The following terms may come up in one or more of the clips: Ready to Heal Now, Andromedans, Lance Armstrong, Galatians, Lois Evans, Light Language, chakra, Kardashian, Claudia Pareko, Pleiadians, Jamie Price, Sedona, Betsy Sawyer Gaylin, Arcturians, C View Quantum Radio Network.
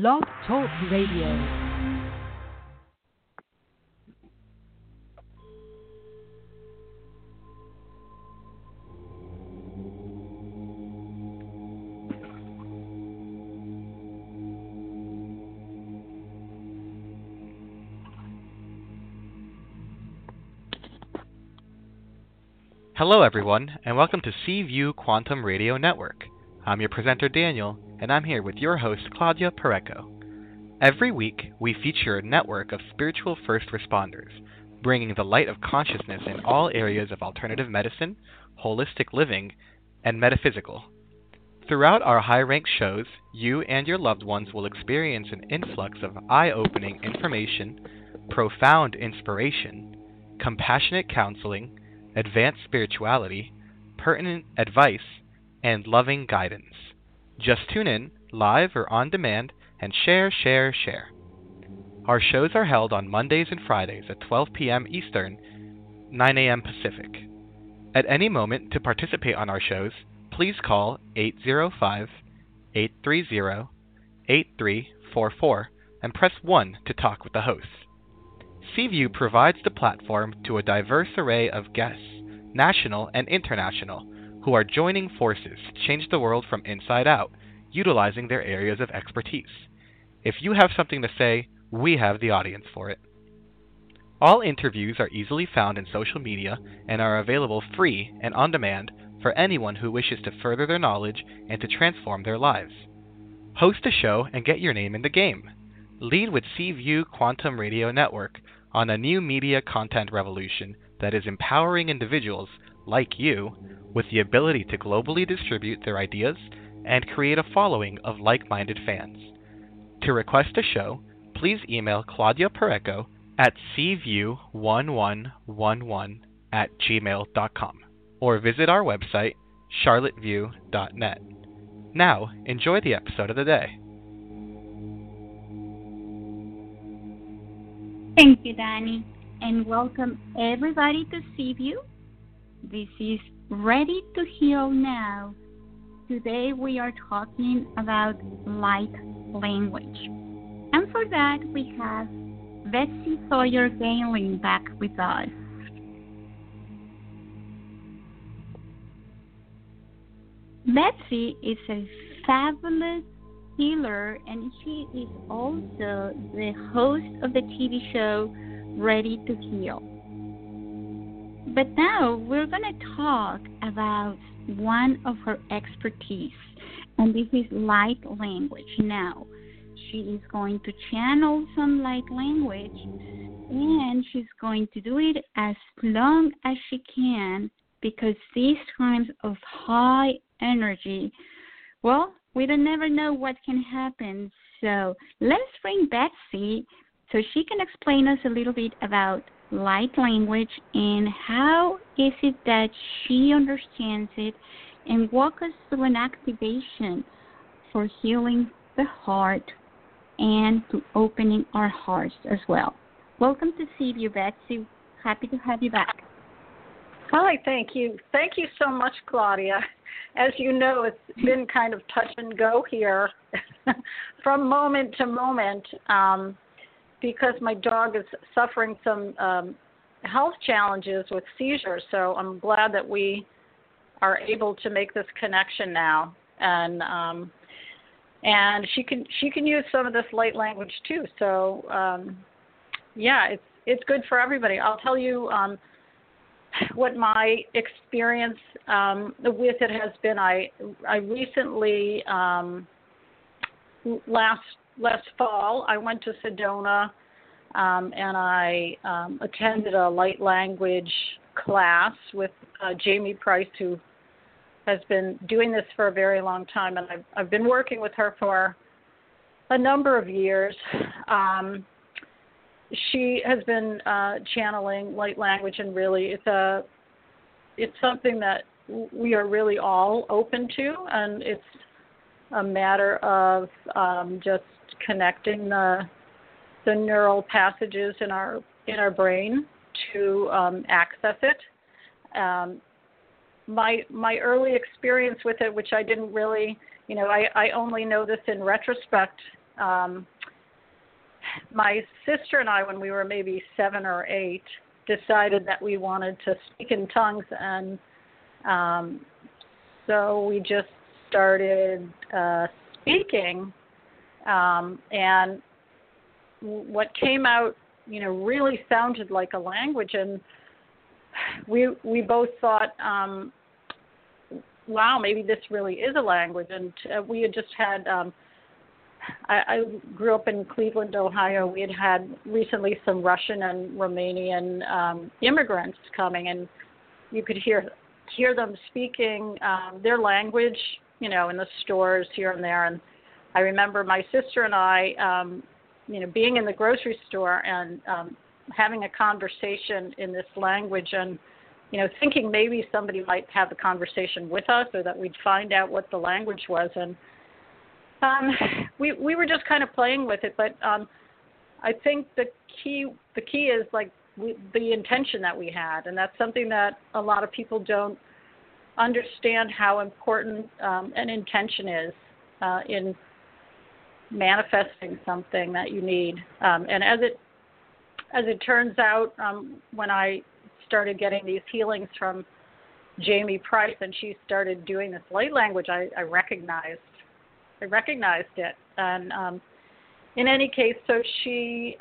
Blog Talk Radio. Hello everyone, and welcome to C View Quantum Radio Network. I'm your presenter Daniel, and I'm here with your host Claudia Pareko. Every week, we feature a network of spiritual first responders, bringing the light of consciousness in all areas of alternative medicine, holistic living, and metaphysical. Throughout our high-ranked shows, you and your loved ones will experience an influx of eye-opening information, profound inspiration, compassionate counseling, advanced spirituality, pertinent advice, and loving guidance. Just tune in, live or on demand, and share. Our shows are held on Mondays and Fridays at 12 p.m. Eastern, 9 a.m. Pacific. At any moment to participate on our shows, please call 805-830-8344 and press 1 to talk with the host. C-View provides the platform to a diverse array of guests, national and international, who are joining forces to change the world from inside out, utilizing their areas of expertise. If you have something to say, we have the audience for it. All interviews are easily found in social media and are available free and on demand for anyone who wishes to further their knowledge and to transform their lives. Host a show and get your name in the game. Lead with C View Quantum Radio Network on a new media content revolution that is empowering individuals like you with the ability to globally distribute their ideas and create a following of like-minded fans. To request a show, please email Claudia Pareko at cview1111@gmail.com or visit our website, charlotteview.net. Now, enjoy the episode of the day. Thank you, Danny, and welcome everybody to C View. This is Ready to Heal Now. Today we are talking about light language. And for that, we have Betsy Sawyer Gaylin back with us. Betsy is a fabulous healer, and she is also the host of the TV show Ready to Heal. But now we're going to talk about one of her expertise, and this is light language. Now, she is going to channel some light language, and she's going to do it as long as she can, because these times of high energy, well, we don't never know what can happen. So let's bring Betsy so she can explain us a little bit about light language and how is it that she understands it, and walk us through an activation for healing the heart and to opening our hearts as well. Welcome to C View, Betsy. Happy to have you back. Hi, thank you. Thank you so much, Claudia. As you know, it's been kind of touch and go here from moment to moment because my dog is suffering some health challenges with seizures. So I'm glad that we are able to make this connection now, and she can use some of this light language too. So yeah, it's good for everybody. I'll tell you. What my experience with it has been, I recently, last fall, I went to Sedona and I attended a light language class with Jamie Price, who has been doing this for a very long time, and I've been working with her for a number of years. She has been channeling light language, and really it's something that we are really all open to, and it's a matter of just connecting the neural passages in our brain to access it. My early experience with it, which I didn't really, I only know this in retrospect, my sister and I, when we were maybe 7 or 8, decided that we wanted to speak in tongues, and so we just started speaking, and what came out, you know, really sounded like a language, and we both thought, wow, maybe this really is a language. And we had just had, I grew up in Cleveland, Ohio. We had had recently some Russian and Romanian immigrants coming, and you could hear them speaking their language, you know, in the stores here and there. And I remember my sister and I, you know, being in the grocery store and having a conversation in this language, and, you know, thinking maybe somebody might have a conversation with us, or that we'd find out what the language was. And we were just kind of playing with it. But I think the key is, like, the intention that we had, and that's something that a lot of people don't understand, how important an intention is in manifesting something that you need. And as it turns out, when I started getting these healings from Jamie Price, and she started doing this light language, I recognized it. And in any case, so she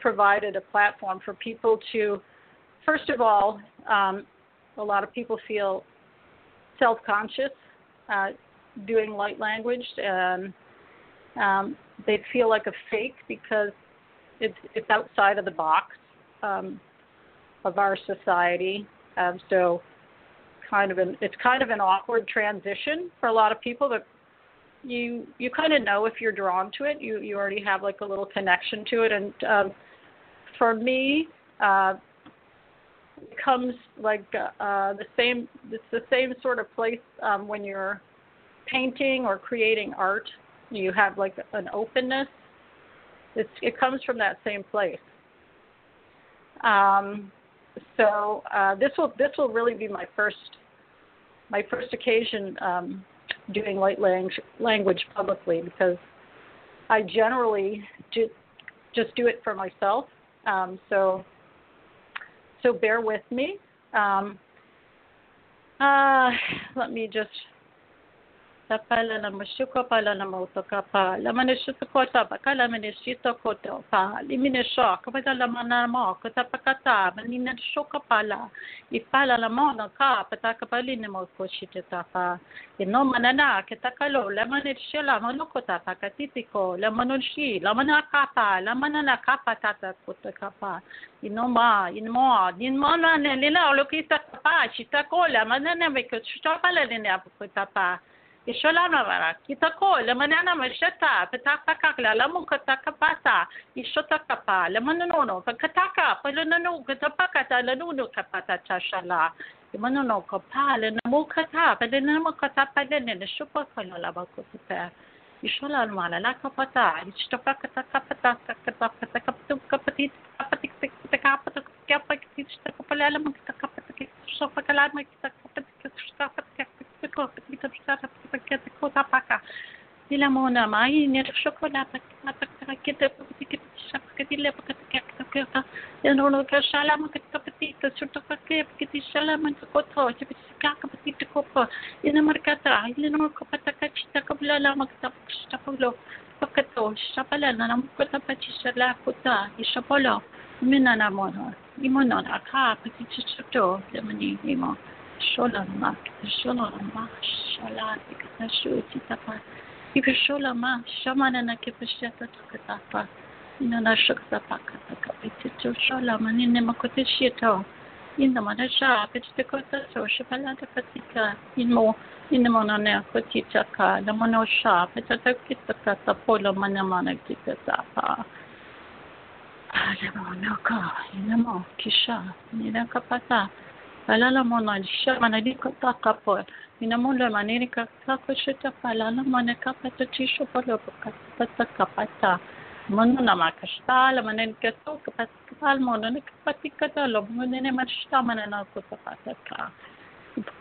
provided a platform for people to, first of all, a lot of people feel self-conscious doing light language, and they feel like a fake because it's outside of the box of our society. So it's kind of an awkward transition for a lot of people, but you kind of know if you're drawn to it. You already have, like, a little connection to it. And for me, it comes like it's the same sort of place when you're painting or creating art. You have, like, an openness. It comes from that same place. So this will really be my first occasion doing light language publicly, because I generally just do it for myself. So bear with me. Let me just.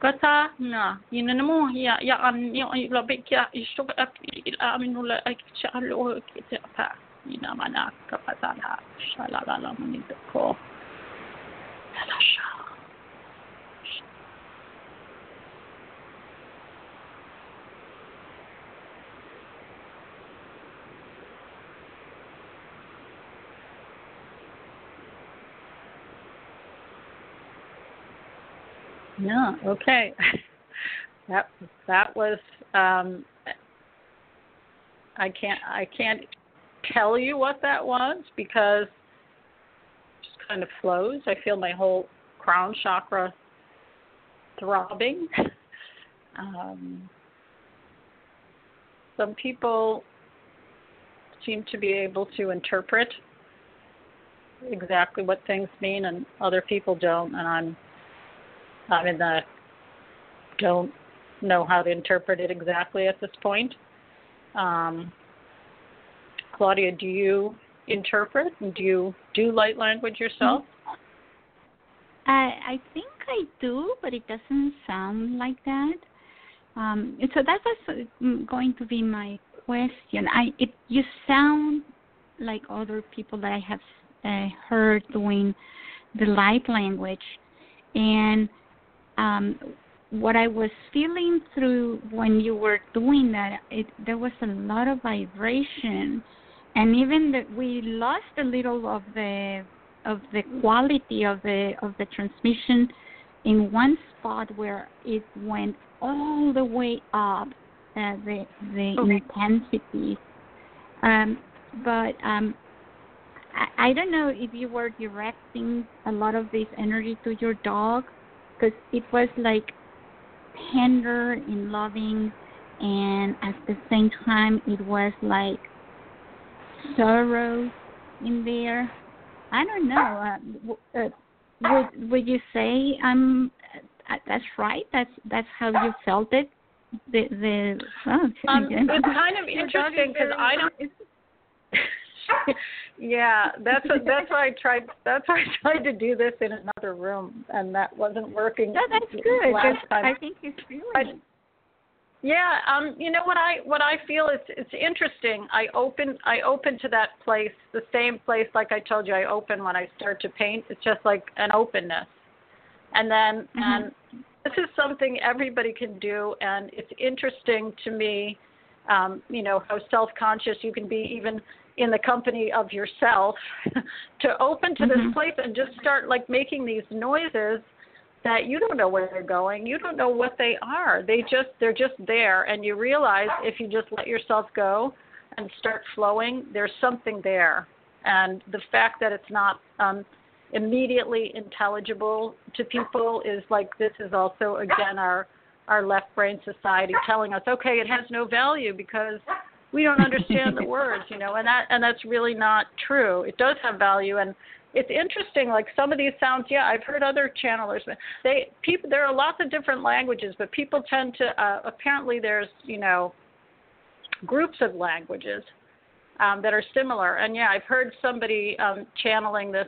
Kata na ina namo ya ya an yo lobek ya istok ap aminula akchalo kete pa ina mana kapazana shalala la munito ko salasha Yeah, okay. That was I can't tell you what that was because it just kind of flows. I feel my whole crown chakra throbbing. Some people seem to be able to interpret exactly what things mean and other people don't, and I don't know how to interpret it exactly at this point. Claudia, do you interpret? Do you do light language yourself? I think I do, but it doesn't sound like that. So that was going to be my question. You sound like other people that I have heard doing the light language, and what I was feeling through when you were doing that, there was a lot of vibration, and even that we lost a little of the quality of the transmission in one spot where it went all the way up, the intensity. But I don't know if you were directing a lot of this energy to your dog, because it was like tender and loving, and at the same time it was like sorrow in there. I don't know. Would you say that's right? That's how you felt it. It's kind of interesting because I don't. Yeah, that's why I tried to do this in another room, and that wasn't working. No, that's good. Last time. I think you feel it. Yeah, you know what I feel is it's interesting. I open to that place, the same place like I told you I open when I start to paint. It's just like an openness, and then and this is something everybody can do, and it's interesting to me. You know, how self-conscious you can be even in the company of yourself to open to this place and just start like making these noises that you don't know where they're going. You don't know what they are. They're just there. And you realize if you just let yourself go and start flowing, there's something there. And the fact that it's not immediately intelligible to people is like, this is also, again, our left brain society telling us, okay, it has no value because we don't understand the words, you know, and that's really not true. It does have value, and it's interesting. Like some of these sounds, yeah, I've heard other channelers. There are lots of different languages, but people tend to apparently there's, you know, groups of languages that are similar. And yeah, I've heard somebody channeling this.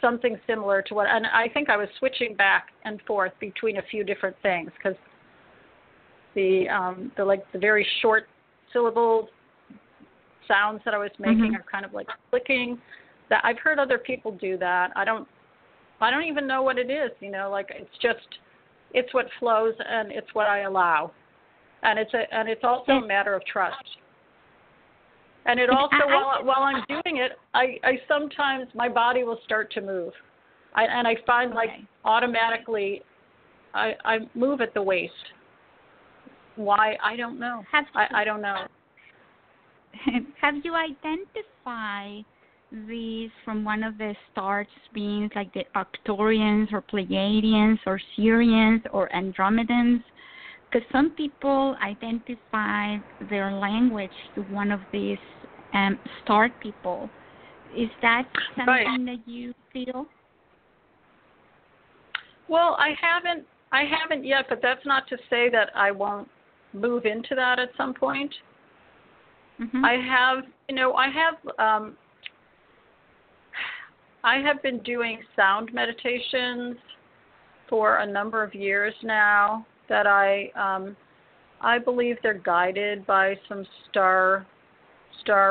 Something similar to what, and I think I was switching back and forth between a few different things because the very short syllable sounds that I was making are kind of like clicking. That I've heard other people do that. I don't even know what it is. You know, like it's what flows and it's what I allow, and it's also a matter of trust. And it also, while I'm doing it, I sometimes my body will start to move. And I find like automatically I move at the waist. Why? I don't know. I don't know. Have you identified these from one of the star beings like the Arcturians or Pleiadians or Syrians or Andromedans? Because some people identify their language to one of these star people. Is that something that you feel? Well, I haven't yet, but that's not to say that I won't move into that at some point. I have been doing sound meditations for a number of years now that I believe they're guided by some star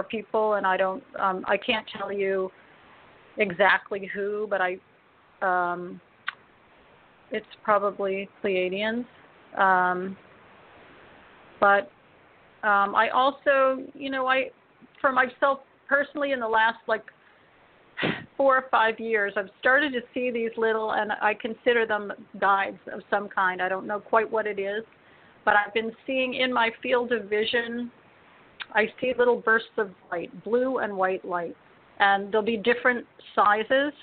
people, and I can't tell you exactly who, but it's probably Pleiadians. I also, for myself personally, in the last 4 or 5 years, I've started to see these little, and I consider them guides of some kind. I don't know quite what it is, but I've been seeing in my field of vision, I see little bursts of light, blue and white light, and they'll be different sizes.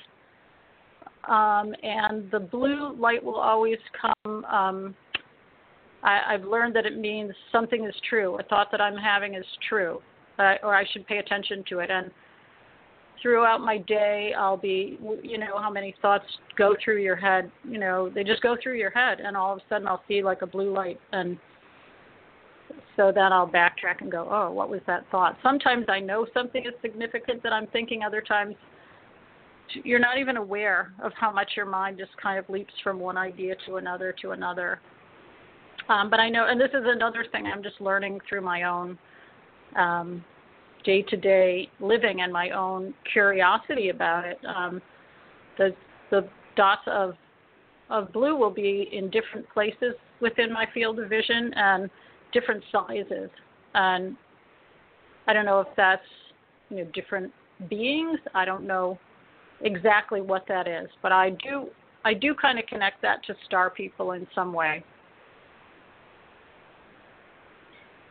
And the blue light will always come. I've learned that it means something is true. A thought that I'm having is true, or I should pay attention to it. And throughout my day, I'll be, how many thoughts go through your head, they just go through your head, and all of a sudden I'll see a blue light, and so then I'll backtrack and go, oh, what was that thought? Sometimes I know something is significant that I'm thinking, other times you're not even aware of how much your mind just kind of leaps from one idea to another to another. But I know, and this is another thing I'm just learning through my own day-to-day living and my own curiosity about it. The dots of blue will be in different places within my field of vision and different sizes. And I don't know if that's different beings. I don't know exactly what that is, but I do kind of connect that to star people in some way.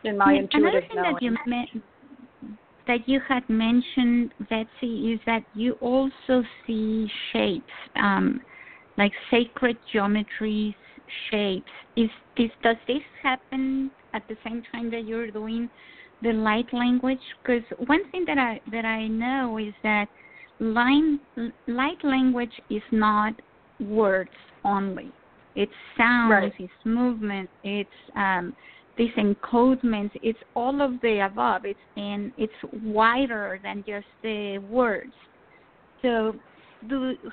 In my intuitive knowing. Another thing that you had mentioned, Betsy, is that you also see shapes, like sacred geometries, shapes. Does this happen at the same time that you're doing the light language? Because one thing that I know is that light language is not words only. It's sounds, right. It's movement, it's these encodements, it's all of the above. It's wider than just the words. So,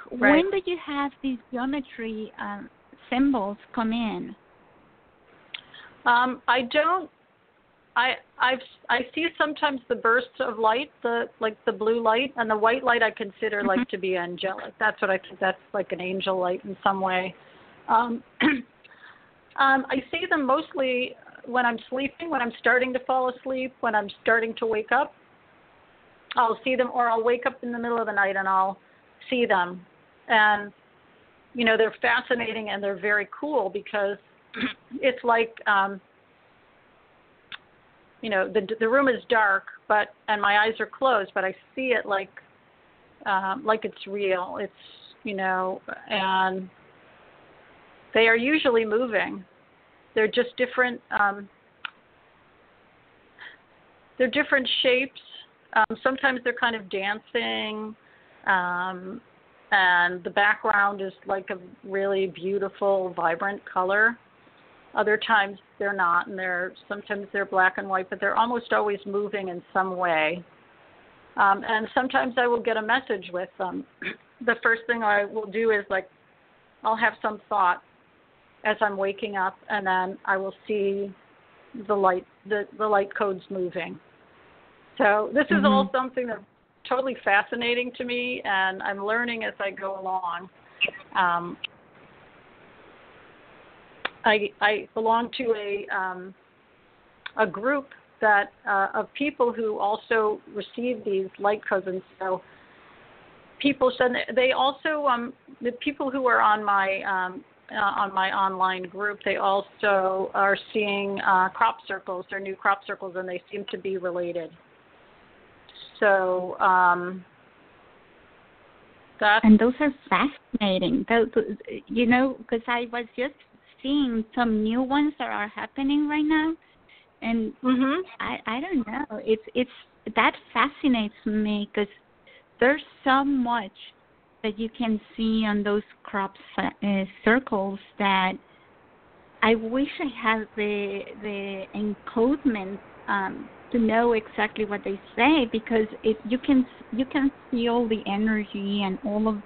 when do you have these geometry symbols come in? I don't. I see sometimes the bursts of light, the blue light and the white light. I consider to be angelic. That's what I think. That's like an angel light in some way. I see them mostly when I'm sleeping, when I'm starting to fall asleep, when I'm starting to wake up. I'll see them, or I'll wake up in the middle of the night and I'll see them. And, they're fascinating and they're very cool because it's like, the room is dark, and my eyes are closed, but I see it like it's real. It's, and they are usually moving. They're just different. They're different shapes. Sometimes they're kind of dancing, and the background is like a really beautiful, vibrant color. Other times they're not, and sometimes they're black and white, but they're almost always moving in some way. And sometimes I will get a message with them. The first thing I will do is I'll have some thought as I'm waking up, and then I will see the light codes moving. So this is all something that's totally fascinating to me, and I'm learning as I go along. I belong to a group that of people who also receive these light codes, and so people send. They also the people who are on my online group, they also are seeing crop circles, or new crop circles, and they seem to be related. So that. And those are fascinating. Because I was just seeing some new ones that are happening right now, and I don't know. It's that fascinates me because there's so much that you can see on those crop circles that I wish I had the encodement to know exactly what they say, because you can feel the energy and all of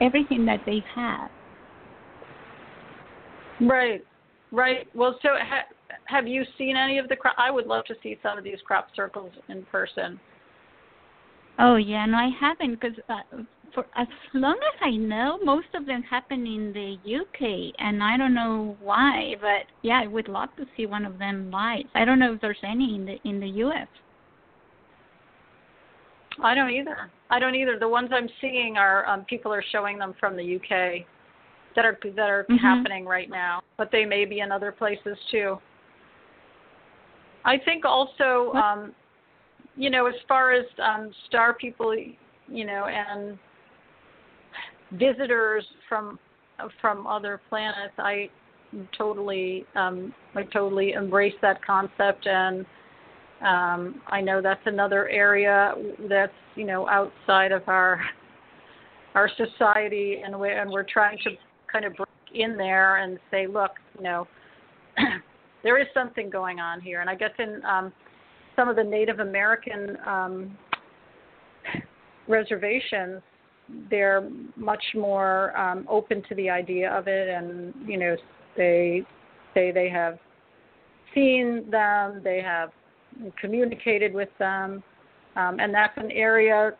everything that they have. Right. Well, so have you seen any of the crop? I would love to see some of these crop circles in person. Oh, yeah, no, I haven't, because for as long as I know, most of them happen in the UK, and I don't know why, but, yeah, I would love to see one of them live. I don't know if there's any in the U.S. I don't either. The ones I'm seeing are people are showing them from the UK that are mm-hmm. happening right now, but they may be in other places too. I think also, you know, as far as star people, you know, and visitors from other planets, I totally embrace that concept, and I know that's another area that's, you know, outside of our society, and we're trying to kind of break in there and say, look, you know, there is something going on here. And I guess in some of the Native American reservations, they're much more open to the idea of it, and, you know, they say they have seen them, they have communicated with them, and that's an area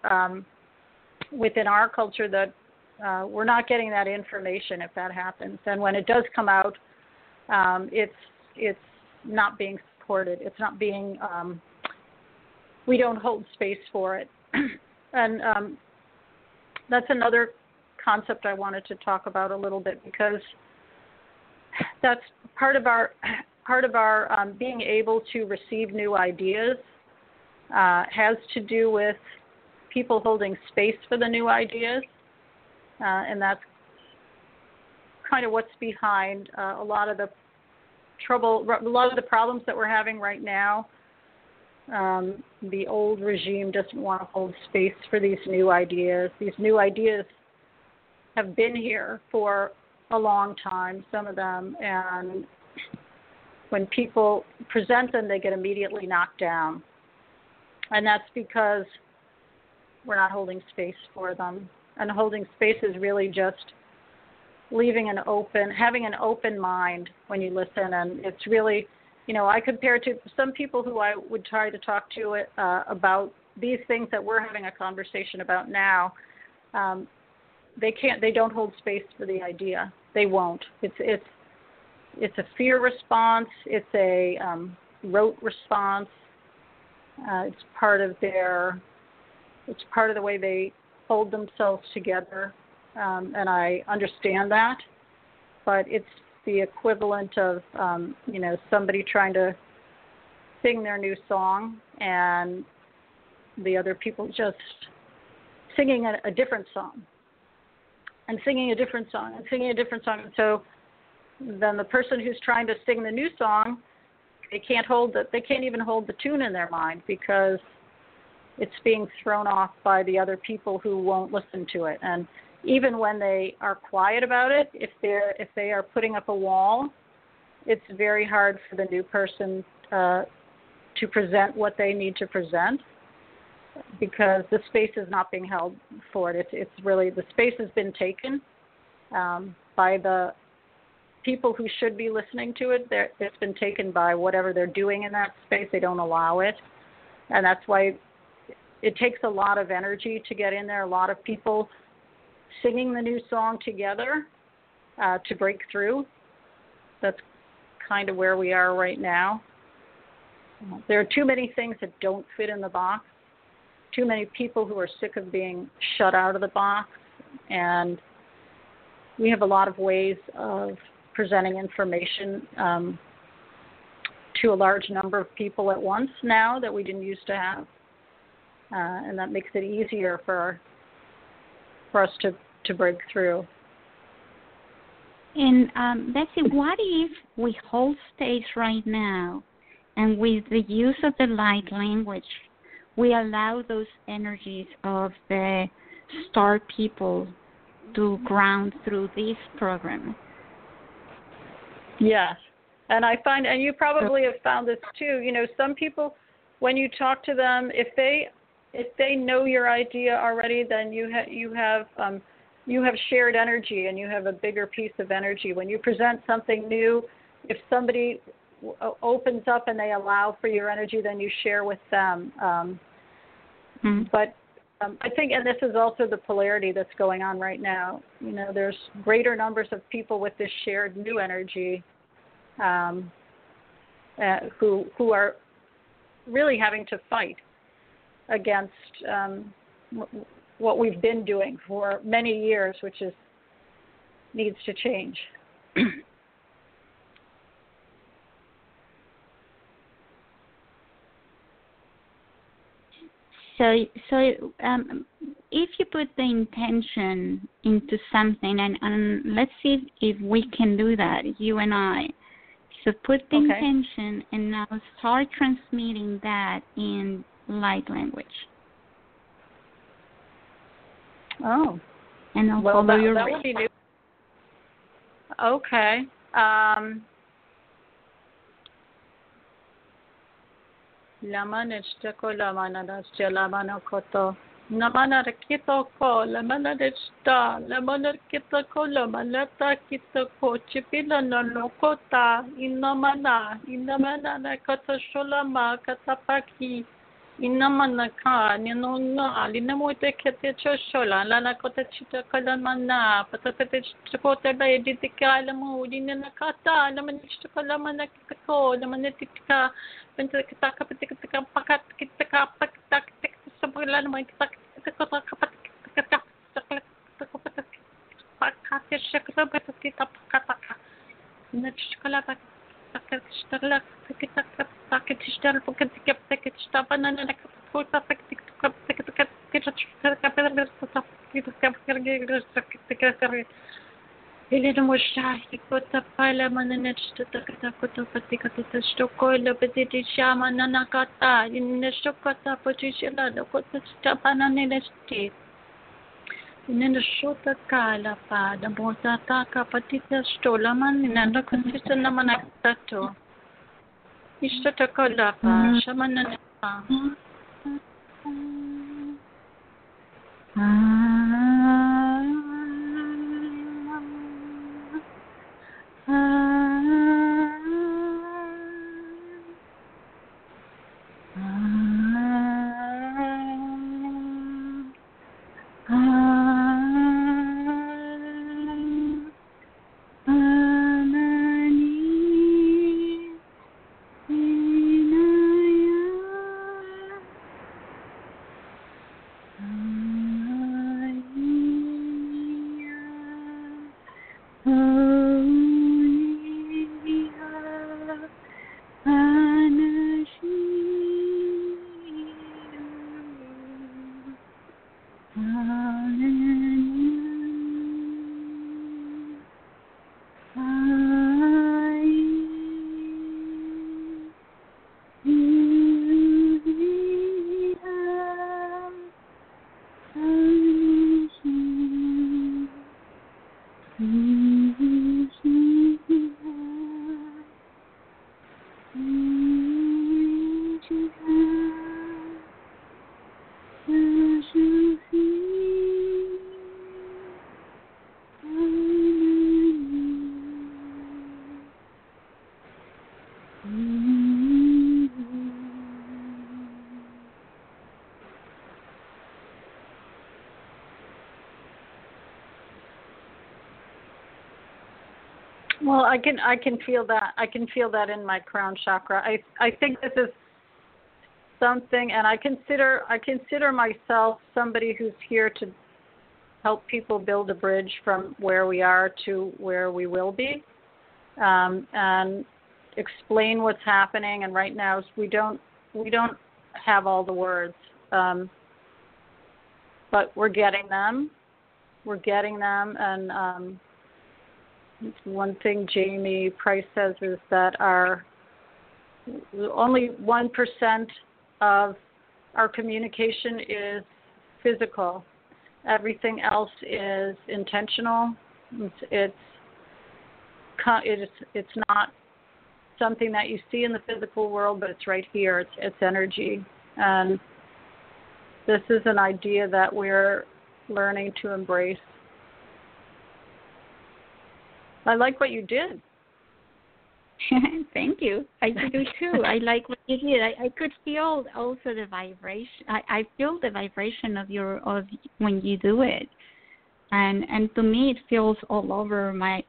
within our culture that we're not getting that information if that happens. And when it does come out, it's not being supported. It's not being we don't hold space for it. And that's another concept I wanted to talk about a little bit, because that's part of our being able to receive new ideas has to do with people holding space for the new ideas, and that's kind of what's behind a lot of the trouble, a lot of the problems that we're having right now. The old regime doesn't want to hold space for these new ideas. These new ideas have been here for a long time, some of them, and when people present them, they get immediately knocked down. And that's because we're not holding space for them. And holding space is really just having an open mind when you listen. And it's really, you know, I compare to some people who I would try to talk to about these things that we're having a conversation about now. They don't hold space for the idea. They won't. It's a fear response. It's a rote response. It's part of the way they hold themselves together, and I understand that. But it's the equivalent of, you know, somebody trying to sing their new song and the other people just singing a different song and singing a different song and singing a different song. And so then the person who's trying to sing the new song, they can't even hold the tune in their mind, because it's being thrown off by the other people who won't listen to it. And even when they are quiet about it, if they are putting up a wall, it's very hard for the new person to present what they need to present, because the space is not being held for it. It's really, the space has been taken by the people who should be listening to it. It's been taken by whatever they're doing in that space. They don't allow it, and that's why it takes a lot of energy to get in there, a lot of people singing the new song together to break through. That's kind of where we are right now. There are too many things that don't fit in the box, too many people who are sick of being shut out of the box, and we have a lot of ways of presenting information to a large number of people at once now that we didn't used to have. And that makes it easier for us to break through. And Betsy, what if we hold space right now, and with the use of the light language, we allow those energies of the star people to ground through this program? Yes, and I find, and you probably have found this too. You know, some people, when you talk to them, if they know your idea already, then you have you have shared energy and you have a bigger piece of energy. When you present something new, if somebody opens up and they allow for your energy, then you share with them. But I think, and this is also the polarity that's going on right now, you know, there's greater numbers of people with this shared new energy who are really having to fight against what we've been doing for many years, which is needs to change. So if you put the intention into something, and let's see if we can do that, you and I. So put the intention and now start transmitting that in light language. Oh. And well, that would be new. Okay. Lamana stako lamana dasya lamana koto namana rakito ko lamana desta lamana rakito ko lamana ta kito ko chipila no kota inamana rakata sholama katapaki inamana ka nino na linamoite kete choshola lana kota chitaka lamana patate chipota editika lamu dinana kata lamana stako lamana kito lamana titika Well, I can feel that. I can feel that in my crown chakra. I think this is something, and I consider myself somebody who's here to help people build a bridge from where we are to where we will be, and explain what's happening. And right now we don't have all the words, but we're getting them. We're getting them, and. One thing Jamie Price says is that only 1% of our communication is physical. Everything else is intentional. It's not something that you see in the physical world, but it's right here. It's energy, and this is an idea that we're learning to embrace I like what you did. Thank you. I do too. I like what you did. I could feel also the vibration. I feel the vibration of when you do it, and to me it feels all over my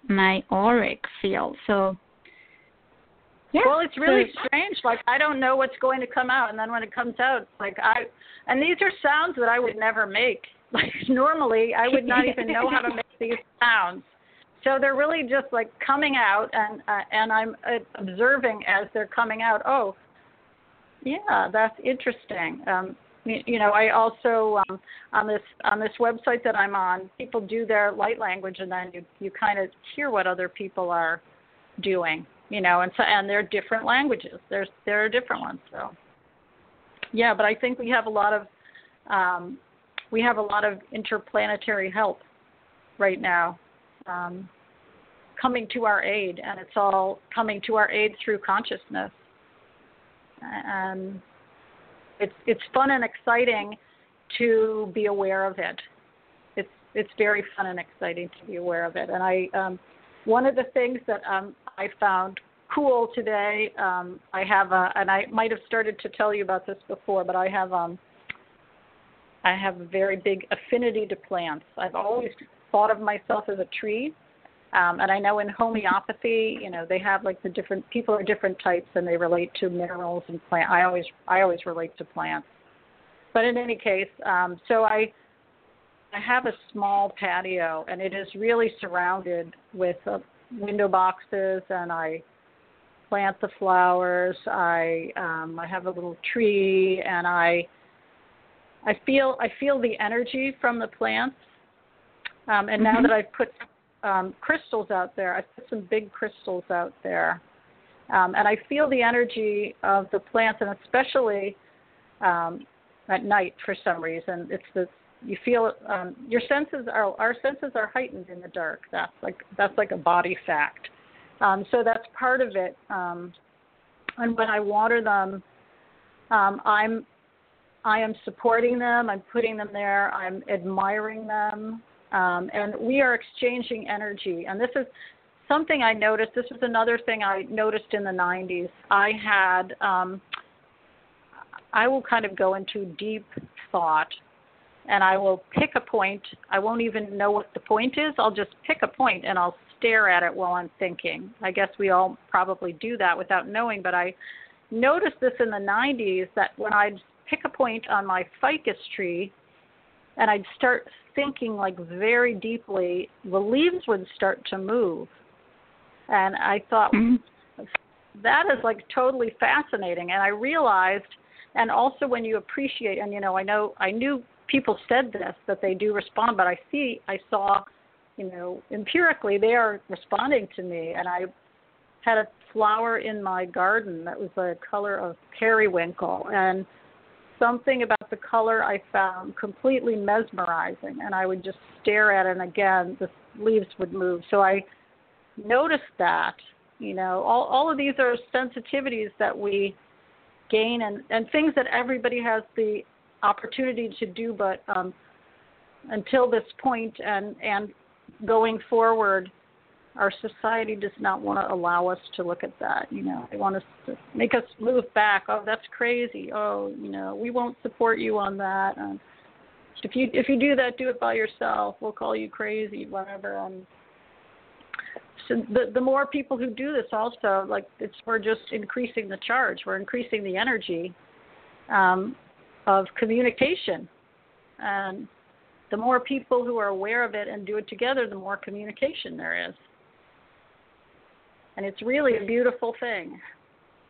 auric field. So. Yeah. Well, it's really strange. Like, I don't know what's going to come out, and then when it comes out, it's like and these are sounds that I would never make. Like, normally, I would not even know how to make these sounds. So they're really just like coming out, and I'm observing as they're coming out. Oh, yeah, that's interesting. You know, I also on this website that I'm on, people do their light language, and then you kind of hear what other people are doing. You know, and there are different languages. There are different ones. So, yeah, but I think we have a lot of interplanetary help right now coming to our aid, and it's all coming to our aid through consciousness. And it's fun and exciting to be aware of it. It's very fun and exciting to be aware of it. And I one of the things that I found cool today. I have and I might have started to tell you about this before, but I have a very big affinity to plants. I've always thought of myself as a tree, and I know in homeopathy, you know, they have like the different people are different types, and they relate to minerals and plants. I always relate to plants, but in any case, so I have a small patio, and it is really surrounded with window boxes, and I plant the flowers. I have a little tree, and I feel the energy from the plants. And now that I've put crystals out there, I've put some big crystals out there, and I feel the energy of the plants, and especially at night for some reason. It's this. You feel your senses our senses are heightened in the dark. That's like a body fact. So that's part of it. And when I water them, I am supporting them. I'm putting them there. I'm admiring them. And we are exchanging energy. And this is something I noticed. This was another thing I noticed in the 90s. I had I will kind of go into deep thought. And I will pick a point. I won't even know what the point is. I'll just pick a point, and I'll stare at it while I'm thinking. I guess we all probably do that without knowing, but I noticed this in the 90s, that when I'd pick a point on my ficus tree and I'd start thinking like very deeply, the leaves would start to move. And I thought, that is like totally fascinating. And I realized, and also when you appreciate, and you know, I knew people said this, that they do respond, but I saw, you know, empirically they are responding to me. And I had a flower in my garden that was the color of periwinkle, and something about the color I found completely mesmerizing. And I would just stare at it, and again, the leaves would move. So I noticed that, you know, all of these are sensitivities that we gain, and things that everybody has the opportunity to do, but until this point and going forward, our society does not want to allow us to look at that. You know, they want us to make us move back. Oh, that's crazy. Oh, you know, we won't support you on that. If you do that, do it by yourself. We'll call you crazy, whatever. So the more people who do this, also, like, we're just increasing the charge. We're increasing the energy. Of communication, and the more people who are aware of it and do it together, the more communication there is, and it's really a beautiful thing.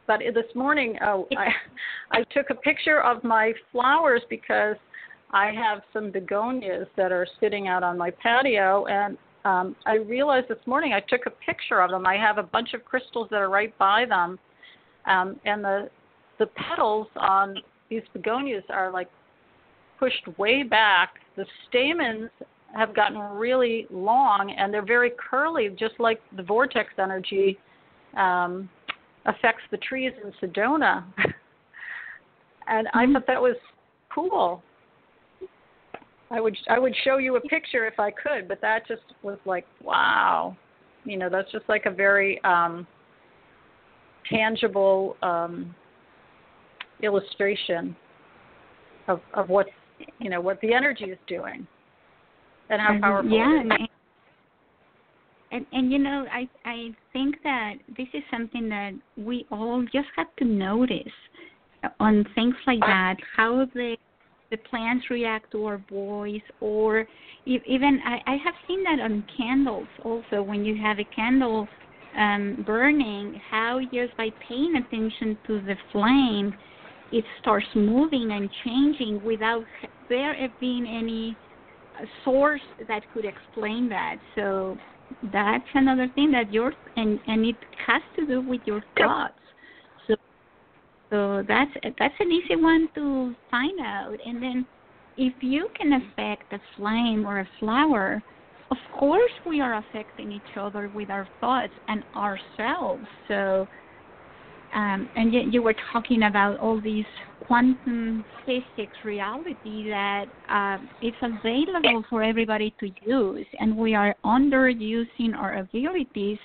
But this morning, I took a picture of my flowers because I have some begonias that are sitting out on my patio, and I realized this morning I took a picture of them. I have a bunch of crystals that are right by them, and the petals on these begonias are like pushed way back. The stamens have gotten really long, and they're very curly, just like the vortex energy affects the trees in Sedona. And I thought that was cool. I would show you a picture if I could, but that just was like, wow. You know, that's just like a very tangible illustration of what, you know, what the energy is doing and how powerful it is. And you know, I think that this is something that we all just have to notice on things like that, how the plants react to our voice, or even I have seen that on candles also, when you have a candle burning, how just by paying attention to the flame, it starts moving and changing without there being any source that could explain that. So that's another thing that and it has to do with your thoughts. So that's an easy one to find out. And then if you can affect a flame or a flower, of course we are affecting each other with our thoughts and ourselves. So, and you were talking about all these quantum physics reality that it's available for everybody to use, and we are underusing our abilities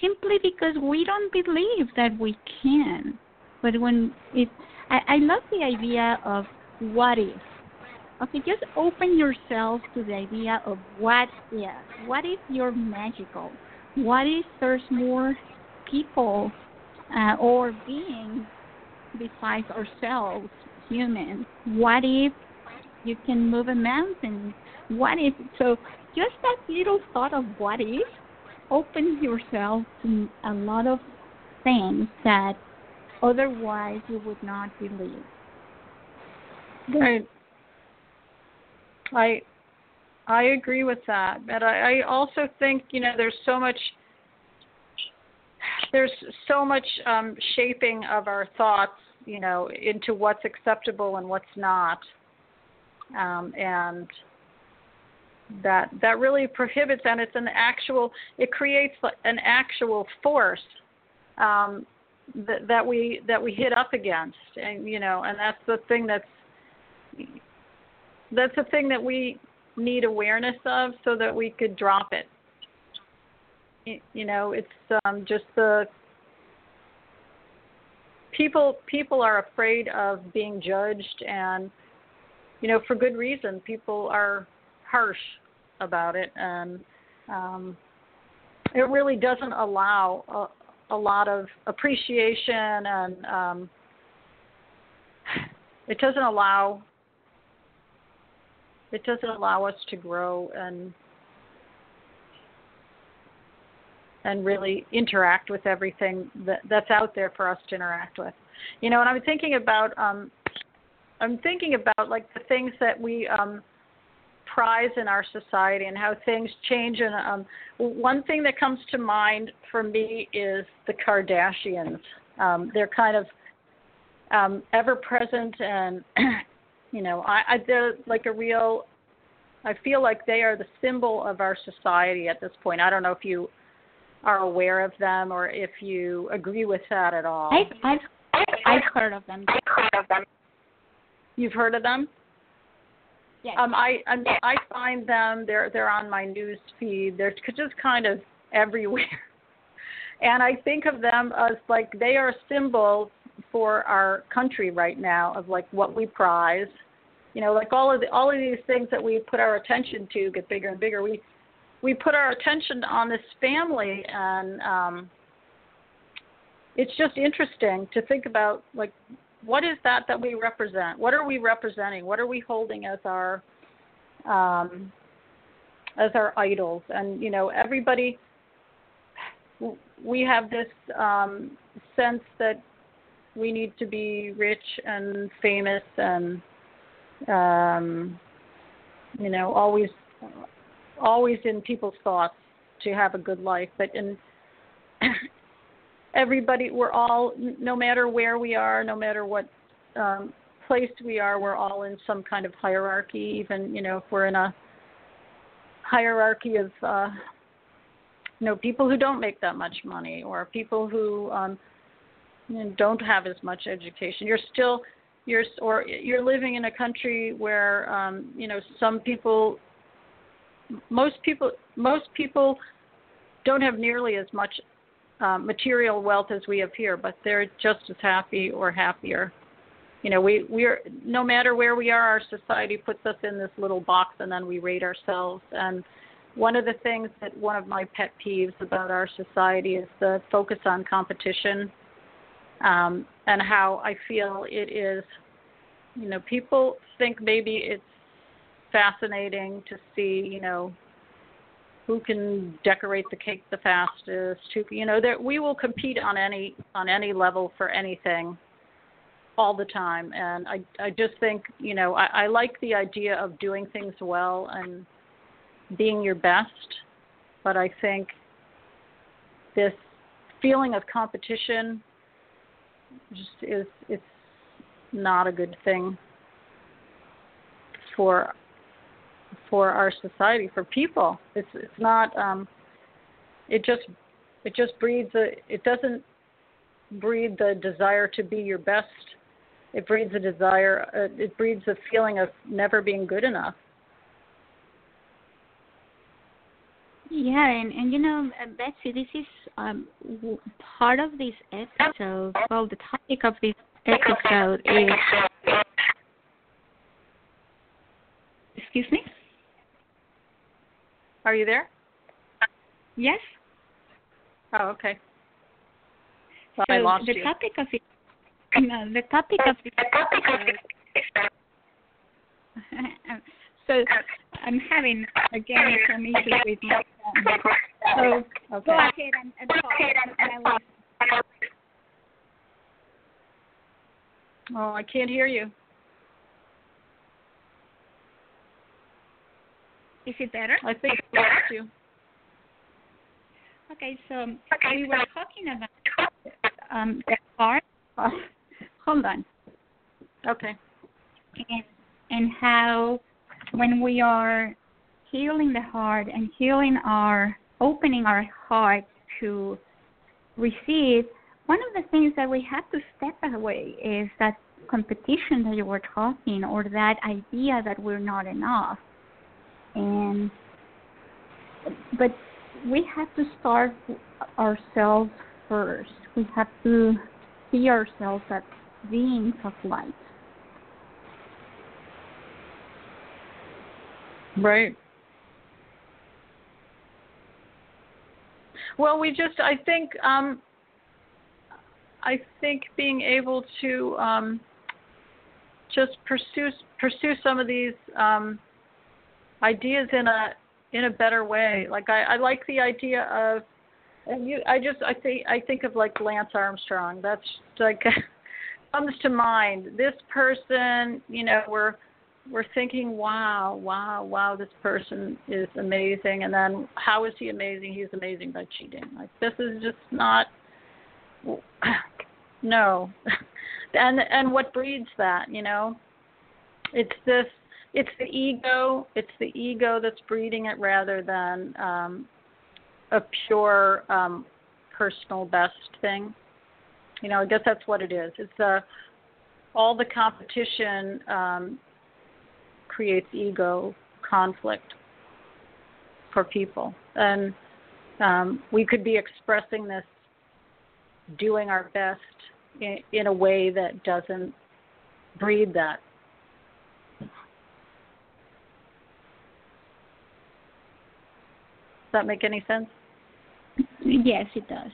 simply because we don't believe that we can. But when I love the idea of what if. Okay, just open yourself to the idea of what if. What if you're magical? What if there's more people or beings besides ourselves, humans? What if you can move a mountain? What if? So just that little thought of what if opens yourself to a lot of things that otherwise you would not believe. Right. I agree with that. But I also think, you know, there's so much shaping of our thoughts, you know, into what's acceptable and what's not. And that really prohibits, and it creates an actual force that we hit up against, and you know, and that's the thing that we need awareness of, so that we could drop it. You know, it's just the people are afraid of being judged, and you know, for good reason. People are harsh about it, and it really doesn't allow a lot of appreciation, and it doesn't allow us to grow and really interact with everything that's out there for us to interact with. You know, and I'm thinking about like the things that we prize in our society and how things change. And one thing that comes to mind for me is the Kardashians. They're kind of ever-present, and you know, they're like a real. I feel like they are the symbol of our society at this point. I don't know if you are aware of them or if you agree with that at all. I've heard of them. You've heard of them? Yes. I find them, they're on my news feed. They're just kind of everywhere, and I think of them as like they are a symbol for our country right now of like what we prize. You know, like all of these things that we put our attention to get bigger and bigger. We put our attention on this family, and it's just interesting to think about like. What is that we represent? What are we representing? What are we holding as our idols? And you know, everybody, we have this sense that we need to be rich and famous and you know, always in people's thoughts to have a good life, but in everybody, we're all, no matter where we are, no matter what place we are, we're all in some kind of hierarchy. Even, you know, if we're in a hierarchy of, you know, people who don't make that much money or people who you know, don't have as much education, you're living in a country where, you know, most people don't have nearly as much material wealth as we have here, but they're just as happy or happier. You know, we're no matter where we are, our society puts us in this little box, and then we rate ourselves. And one of the things that one of my pet peeves about our society is the focus on competition, and how I feel it is. You know, people think maybe it's fascinating to see, you know, who can decorate the cake the fastest. Who, you know, that we will compete on any level for anything, all the time. And I just think, you know, I like the idea of doing things well and being your best, but I think this feeling of competition just it's not a good thing for our society, for people. It's not it just breeds it doesn't breed the desire to be your best. It breeds a desire, it breeds a feeling of never being good enough. Yeah, and you know, Betsy, this is part of this episode, well, the topic of this episode is... Excuse me? Are you there? Yes. Oh, okay. So I lost the you. Topic of it... No, the topic of this episode... So I'm having, again, some issues with my phone. So okay. Go ahead and talk. Oh, I can't hear you. Is it better? I think it's better. You. Okay, so we were talking about the heart. Hold on. Okay. And how... when we are healing the heart and opening our heart to receive, one of the things that we have to step away is that competition that you were talking, or that idea that we're not enough. But we have to start ourselves first. We have to see ourselves as beings of light. Right. Well, I think being able to just pursue some of these ideas in a better way. Like I like the idea of, I think of like Lance Armstrong. That's like comes to mind. This person, you know, we're thinking, wow, this person is amazing. And then how is he amazing? He's amazing by cheating. Like, this is just not, no. And what breeds that, you know? It's the ego that's breeding it, rather than a pure personal best thing. You know, I guess that's what it is. It's all the competition creates ego conflict for people. And we could be expressing this, doing our best in a way that doesn't breed that. Does that make any sense? Yes, it does.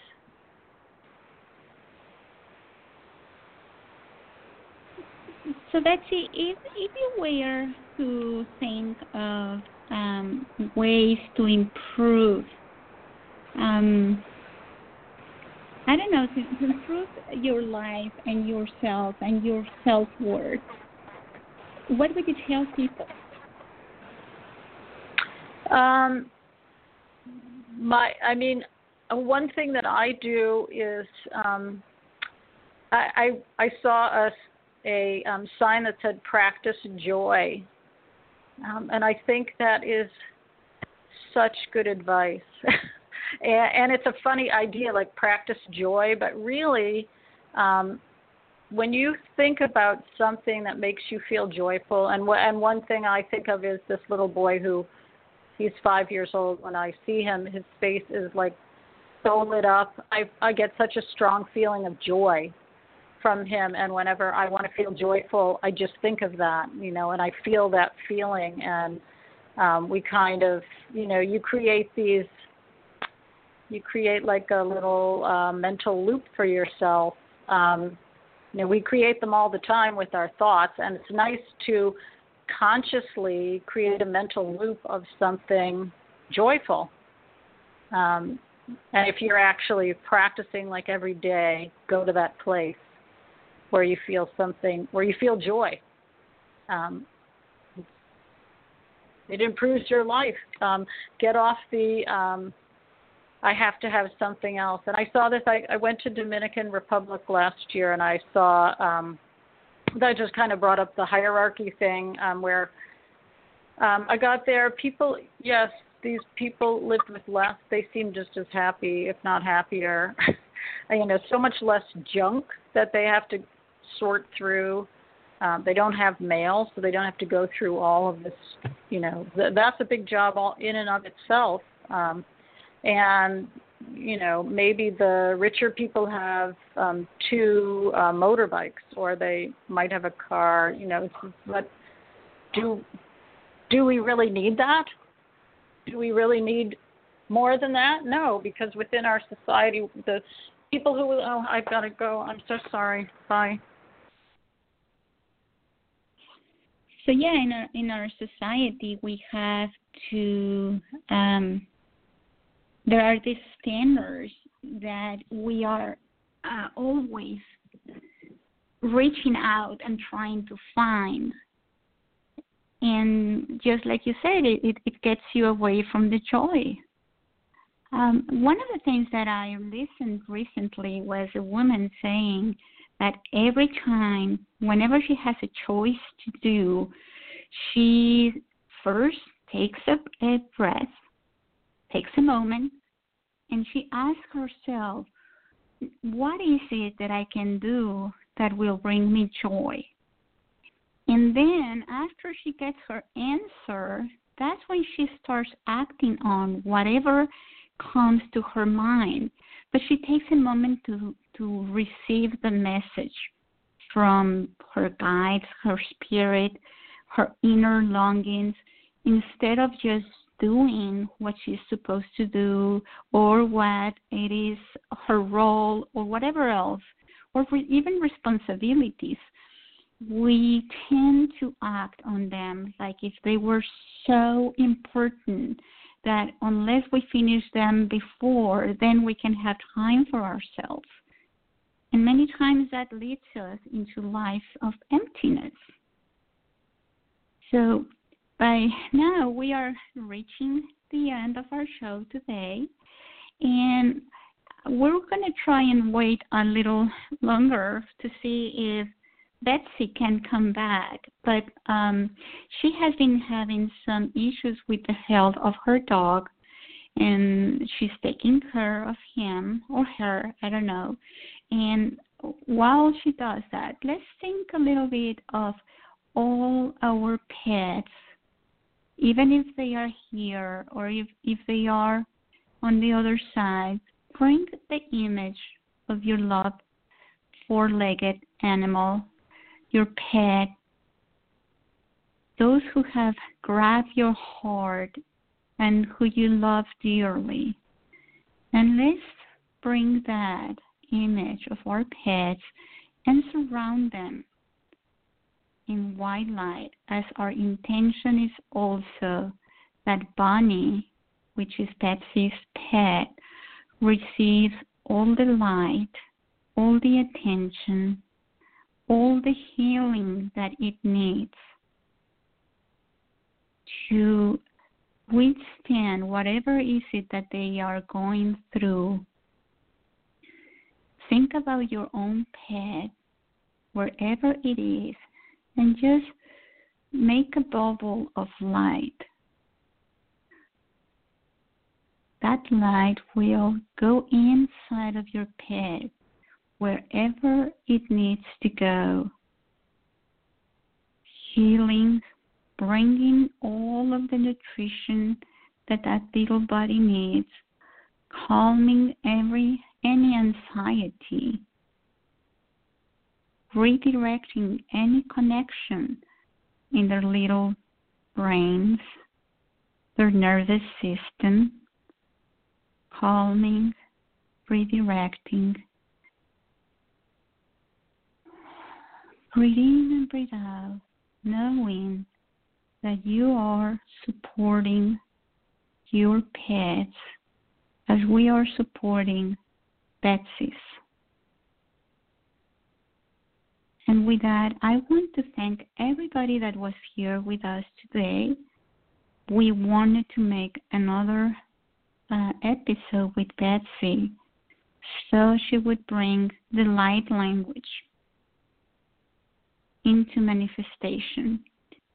So Betsy, if you were to think of ways to improve, I don't know, to improve your life and yourself and your self-worth, what would you tell people? One thing that I do is I saw a sign that said practice joy. And I think that is such good advice. and it's a funny idea, like practice joy, but really when you think about something that makes you feel joyful, and one thing I think of is this little boy who He's 5 years old. When I see him, his face is like so lit up. I get such a strong feeling of joy from him, and whenever I want to feel joyful, I just think of that, you know, and I feel that feeling. And we kind of, you know, you create like a little mental loop for yourself. You know, we create them all the time with our thoughts, and it's nice to consciously create a mental loop of something joyful. And if you're actually practicing, like every day, go to that place where you feel something, where you feel joy. It improves your life. Get off the I have to have something else. And I saw this. I went to Dominican Republic last year, and I saw that just kind of brought up the hierarchy thing, where I got there. People, yes, these people lived with less. They seemed just as happy, if not happier. You know, so much less junk that they have to sort through. They don't have mail, so they don't have to go through all of this. You know, that's a big job all in and of itself. And, you know, maybe the richer people have two motorbikes, or they might have a car, you know. But do we really need that? Do we really need more than that? No, because within our society, the people who, oh, I've got to go. I'm so sorry. Bye. So, yeah, in our society, we have to... there are these standards that we are always reaching out and trying to find. And just like you said, it gets you away from the joy. One of the things that I listened recently was a woman saying that every time, whenever she has a choice to do, she first takes a breath, takes a moment, and she asks herself, what is it that I can do that will bring me joy? And then after she gets her answer, that's when she starts acting on whatever comes to her mind. But she takes a moment to receive the message from her guides, her spirit, her inner longings, instead of just doing what she's supposed to do, or what it is her role, or whatever else, or even responsibilities. We tend to act on them like if they were so important that unless we finish them before, then we can have time for ourselves. And many times that leads us into lives of emptiness. So by now, we are reaching the end of our show today, and we're going to try and wait a little longer to see if Betsy can come back. But she has been having some issues with the health of her dog, and she's taking care of him or her, I don't know. And while she does that, let's think a little bit of all our pets, even if they are here or if they are on the other side. Bring the image of your loved four-legged animal, your pet, those who have grabbed your heart and who you love dearly. And let's bring that image of our pets and surround them in white light, as our intention is also that Bonnie, which is Betsy's pet, receives all the light, all the attention, all the healing that it needs to withstand whatever is it that they are going through. Think about your own pet, wherever it is, and just make a bubble of light. That light will go inside of your pet, wherever it needs to go. Healing, bringing all of the nutrition that beetle body needs, calming any anxiety, redirecting any connection in their little brains, their nervous system, calming, redirecting. Breathe in and breathe out, knowing that you are supporting your pets as we are supporting Betsy's. And with that, I want to thank everybody that was here with us today. We wanted to make another episode with Betsy so she would bring the light language into manifestation.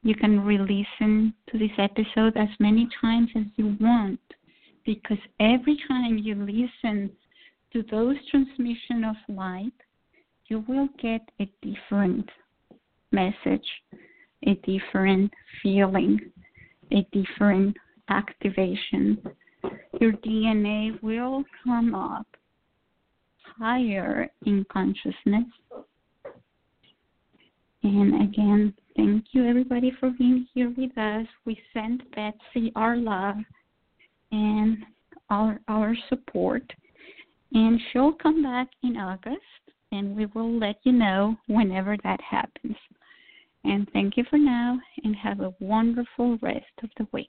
You can re-listen to this episode as many times as you want, because every time you listen to those transmissions of light, you will get a different message, a different feeling, a different activation. Your DNA will come up higher in consciousness. And again, thank you everybody for being here with us. We send Betsy our love and our support. And she'll come back in August, and we will let you know whenever that happens. And thank you for now, and have a wonderful rest of the week.